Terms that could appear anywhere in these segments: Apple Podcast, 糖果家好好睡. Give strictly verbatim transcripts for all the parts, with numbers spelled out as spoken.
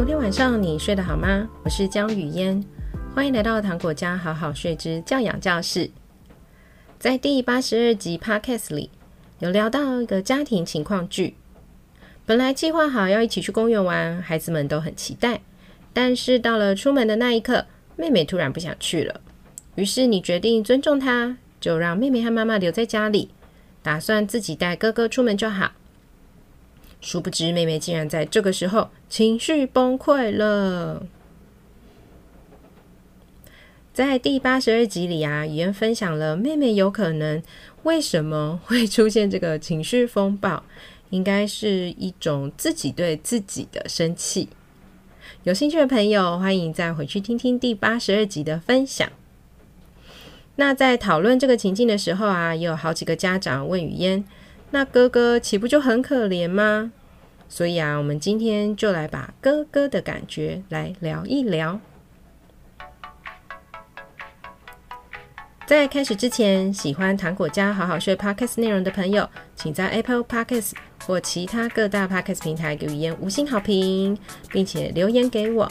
昨天晚上你睡得好吗？我是江雨嫣，欢迎来到糖果家好好睡之教养教室。在第八十二集 Podcast 里有聊到一个家庭情况剧，本来计划好要一起去公园玩，孩子们都很期待，但是到了出门的那一刻，妹妹突然不想去了。于是你决定尊重她，就让妹妹和妈妈留在家里，打算自己带哥哥出门就好。殊不知妹妹竟然在这个时候情绪崩溃了。在第八十二集里啊，雨嫣分享了妹妹有可能为什么会出现这个情绪风暴，应该是一种自己对自己的生气。有兴趣的朋友欢迎再回去听听第八十二集的分享。那在讨论这个情境的时候啊，也有好几个家长问雨嫣，那哥哥岂不就很可怜吗？所以啊，我们今天就来把哥哥的感觉来聊一聊。在开始之前，喜欢糖果家好好睡 Podcast 内容的朋友，请在 Apple Podcast 或其他各大 Podcast 平台给雨嫣五星好评，并且留言给我。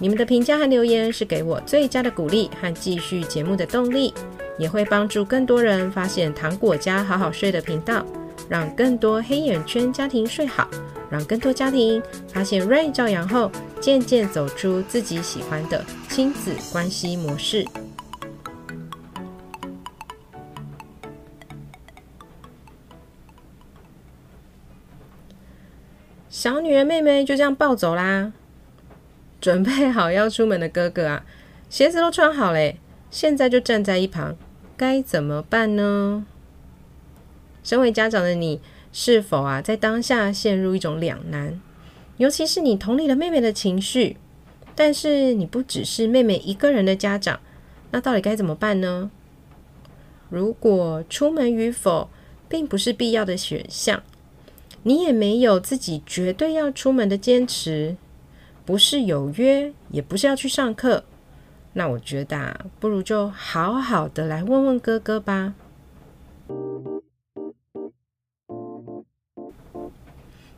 你们的评价和留言是给我最佳的鼓励和继续节目的动力，也会帮助更多人发现糖果家好好睡的频道，让更多黑眼圈家庭睡好，让更多家庭发现瑞教养后渐渐走出自己喜欢的亲子关系模式。小女儿妹妹就这样抱走啦。准备好要出门的哥哥啊，鞋子都穿好了，现在就站在一旁，该怎么办呢？身为家长的你，是否啊在当下陷入一种两难？尤其是你同理了妹妹的情绪，但是你不只是妹妹一个人的家长，那到底该怎么办呢？如果出门与否并不是必要的选项，你也没有自己绝对要出门的坚持，不是有约，也不是要去上课，那我觉得啊，不如就好好的来问问哥哥吧。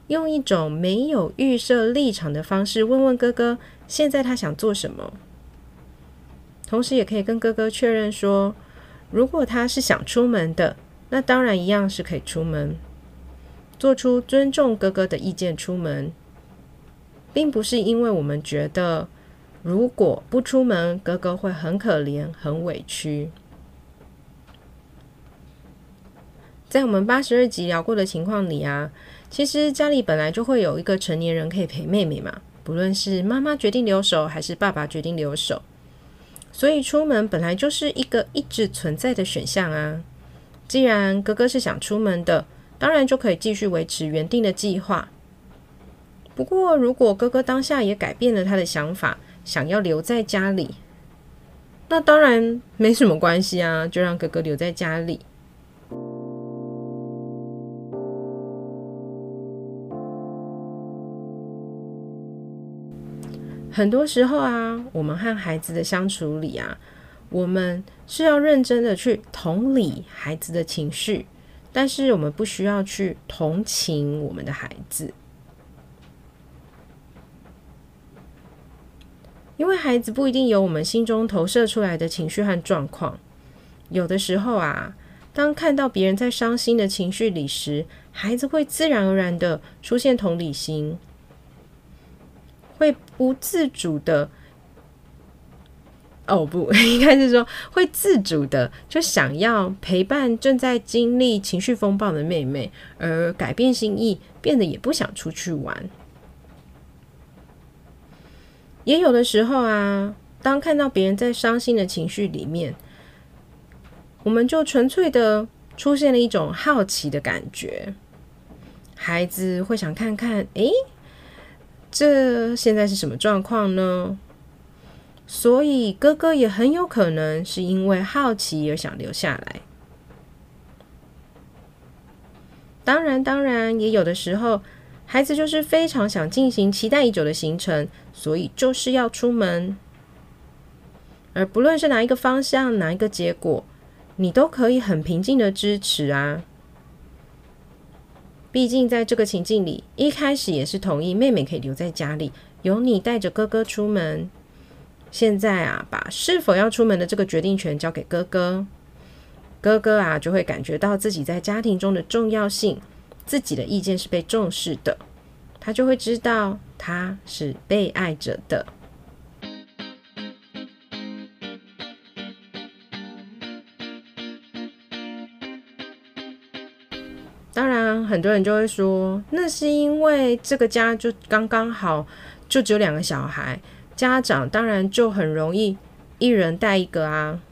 用一种没有预设立场的方式问问哥哥，现在他想做什么。同时也可以跟哥哥确认说，如果他是想出门的，那当然一样是可以出门。做出尊重哥哥的意见出门，并不是因为我们觉得如果不出门哥哥会很可怜很委屈。在我们八十二集聊过的情况里啊，其实家里本来就会有一个成年人可以陪妹妹嘛，不论是妈妈决定留守还是爸爸决定留守，所以出门本来就是一个一直存在的选项啊。既然哥哥是想出门的，当然就可以继续维持原定的计划。不过如果哥哥当下也改变了他的想法，想要留在家里，那当然没什么关系啊，就让哥哥留在家里。很多时候啊，我们和孩子的相处里啊，我们是要认真的去同理孩子的情绪，但是我们不需要去同情我们的孩子。因为孩子不一定有我们心中投射出来的情绪和状况，有的时候啊，当看到别人在伤心的情绪里时，孩子会自然而然的出现同理心，会不自主的，哦不，应该是说会自主的就想要陪伴正在经历情绪风暴的妹妹，而改变心意，变得也不想出去玩。也有的时候啊，当看到别人在伤心的情绪里面，我们就纯粹的出现了一种好奇的感觉，孩子会想看看，诶，这现在是什么状况呢？所以哥哥也很有可能是因为好奇而想留下来。当然当然也有的时候孩子就是非常想进行期待已久的行程，所以就是要出门。而不论是哪一个方向，哪一个结果，你都可以很平静的支持啊。毕竟在这个情境里，一开始也是同意妹妹可以留在家里，由你带着哥哥出门。现在啊，把是否要出门的这个决定权交给哥哥。哥哥啊，就会感觉到自己在家庭中的重要性，自己的意见是被重视的，他就会知道他是被爱着的。当然很多人就会说，那是因为这个家就刚刚好就只有两个小孩，家长当然就很容易一人带一个啊。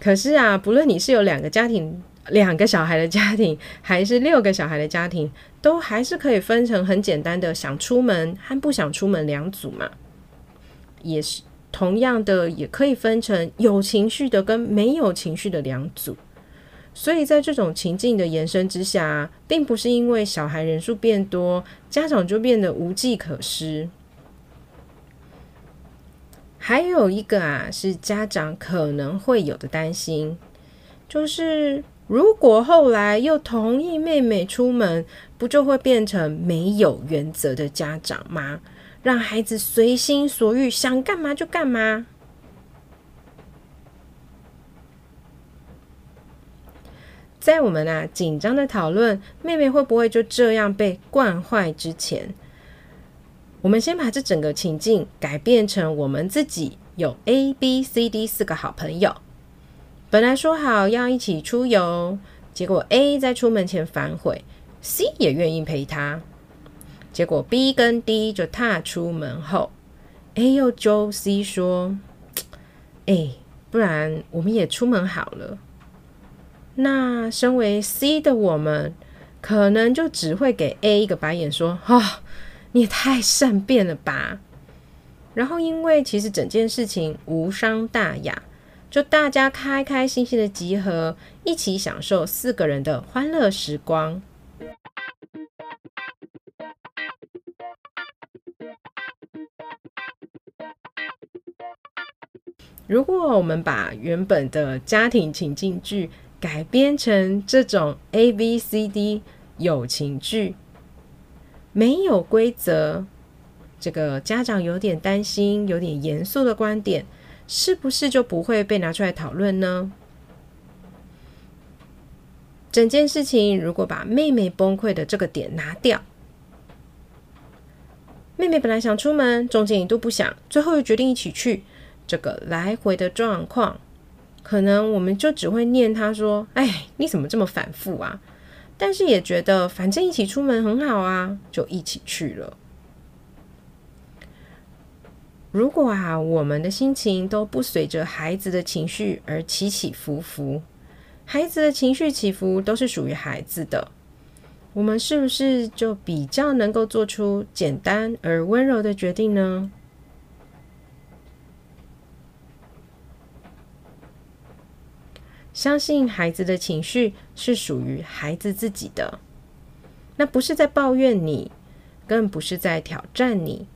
可是啊，不论你是有两个家庭两个小孩的家庭，还是六个小孩的家庭，都还是可以分成很简单的想出门和不想出门两组嘛。也是同样的，也可以分成有情绪的跟没有情绪的两组。所以在这种情境的延伸之下，并不是因为小孩人数变多，家长就变得无计可施。还有一个啊，是家长可能会有的担心，就是如果后来又同意妹妹出门，不就会变成没有原则的家长吗？让孩子随心所欲，想干嘛就干嘛。在我们啊紧张的讨论妹妹会不会就这样被惯坏之前，我们先把这整个情境改变成我们自己有 A B C D 四个好朋友，本来说好要一起出游，结果 A 在出门前反悔， C 也愿意陪他，结果 B 跟 D 就踏出门后， A 又揪 C 说，哎，不然我们也出门好了。那身为 C 的我们，可能就只会给 A 一个白眼说，哦，你也太善变了吧。然后因为其实整件事情无伤大雅，就大家开开心心的集合，一起享受四个人的欢乐时光。如果我们把原本的家庭情境剧改编成这种 A B C D 友情剧，没有规则，这个家长有点担心有点严肃的观点，是不是就不会被拿出来讨论呢？整件事情如果把妹妹崩溃的这个点拿掉，妹妹本来想出门，中间一度不想，最后又决定一起去，这个来回的状况，可能我们就只会念他说，哎，你怎么这么反复啊，但是也觉得反正一起出门很好啊，就一起去了。如果啊我们的心情都不随着孩子的情绪而起起伏伏，孩子的情绪起伏都是属于孩子的，我们是不是就比较能够做出简单而温柔的决定呢？相信孩子的情绪是属于孩子自己的，那不是在抱怨你，更不是在挑战你，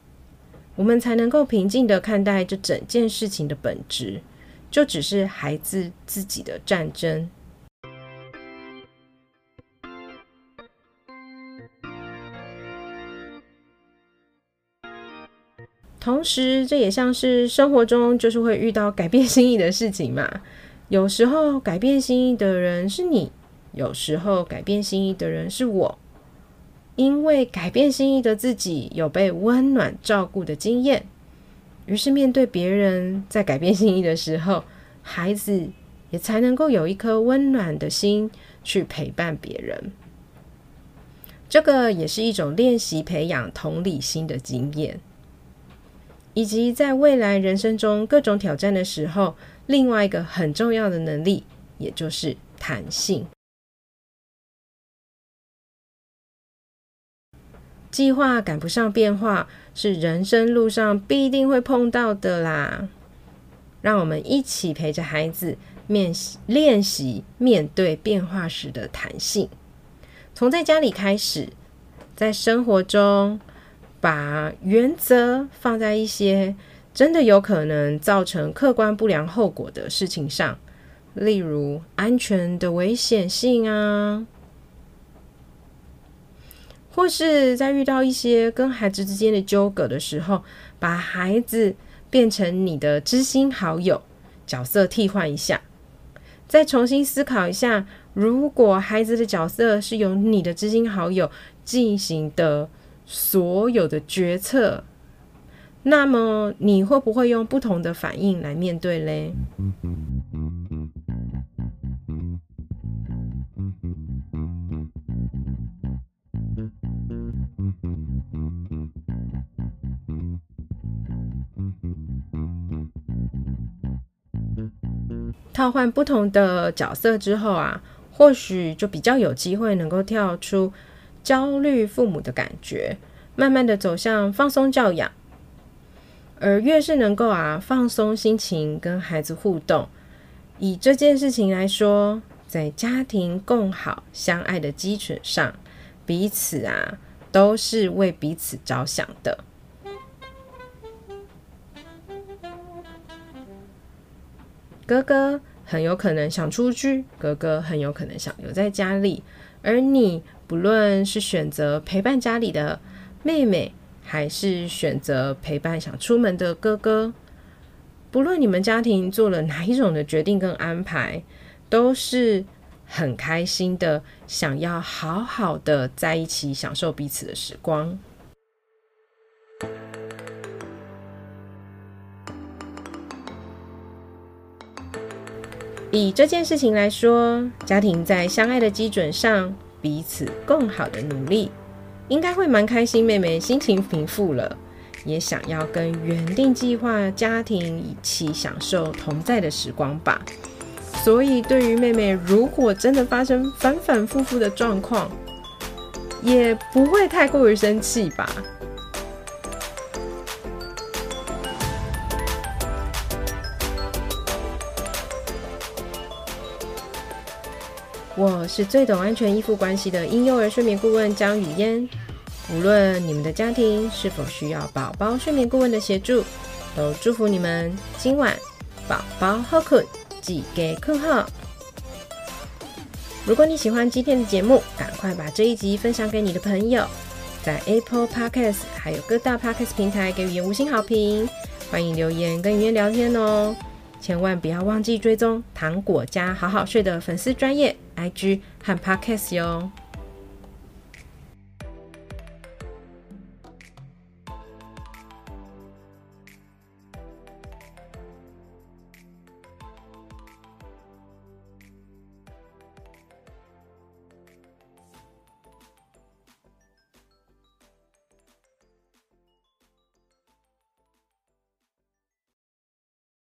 我们才能够平静的看待这整件事情的本质，就只是孩子自己的战争。同时这也像是生活中就是会遇到改变心意的事情嘛，有时候改变心意的人是你，有时候改变心意的人是我，因为改变心意的自己有被温暖照顾的经验，于是面对别人在改变心意的时候，孩子也才能够有一颗温暖的心去陪伴别人。这个也是一种练习培养同理心的经验，以及在未来人生中各种挑战的时候，另外一个很重要的能力，也就是弹性。计划赶不上变化，是人生路上必定会碰到的啦。让我们一起陪着孩子面练习面对变化时的弹性。从在家里开始，在生活中把原则放在一些真的有可能造成客观不良后果的事情上，例如安全的危险性啊，或是在遇到一些跟孩子之间的纠葛的时候，把孩子变成你的知心好友，角色替换一下，再重新思考一下，如果孩子的角色是由你的知心好友进行的所有的决策，那么你会不会用不同的反应来面对嘞？套换不同的角色之后啊，或许就比较有机会能够跳出焦虑父母的感觉，慢慢的走向放松教养。而越是能够啊放松心情跟孩子互动，以这件事情来说，在家庭共好相爱的基础上，彼此啊都是为彼此着想的。哥哥很有可能想出去，哥哥很有可能想留在家里，而你不论是选择陪伴家里的妹妹，还是选择陪伴想出门的哥哥，不论你们家庭做了哪一种的决定跟安排，都是很开心的，想要好好的在一起享受彼此的时光。以这件事情来说，家庭在相爱的基准上，彼此共好的努力，应该会蛮开心，妹妹心情平复了，也想要跟原定计划家庭一起享受同在的时光吧。所以对于妹妹如果真的发生反反复复的状况，也不会太过于生气吧。我是最懂安全依附关系的婴幼儿睡眠顾问江雨嫣。无论你们的家庭是否需要宝宝睡眠顾问的协助，都祝福你们今晚宝宝好睏，记得睏好。如果你喜欢今天的节目，赶快把这一集分享给你的朋友，在 Apple Podcast 还有各大 Podcast 平台给予言五星好评，欢迎留言跟语言聊天哦。千万不要忘记追踪糖果家好好睡的粉丝专页 I G 和 Podcast 哟。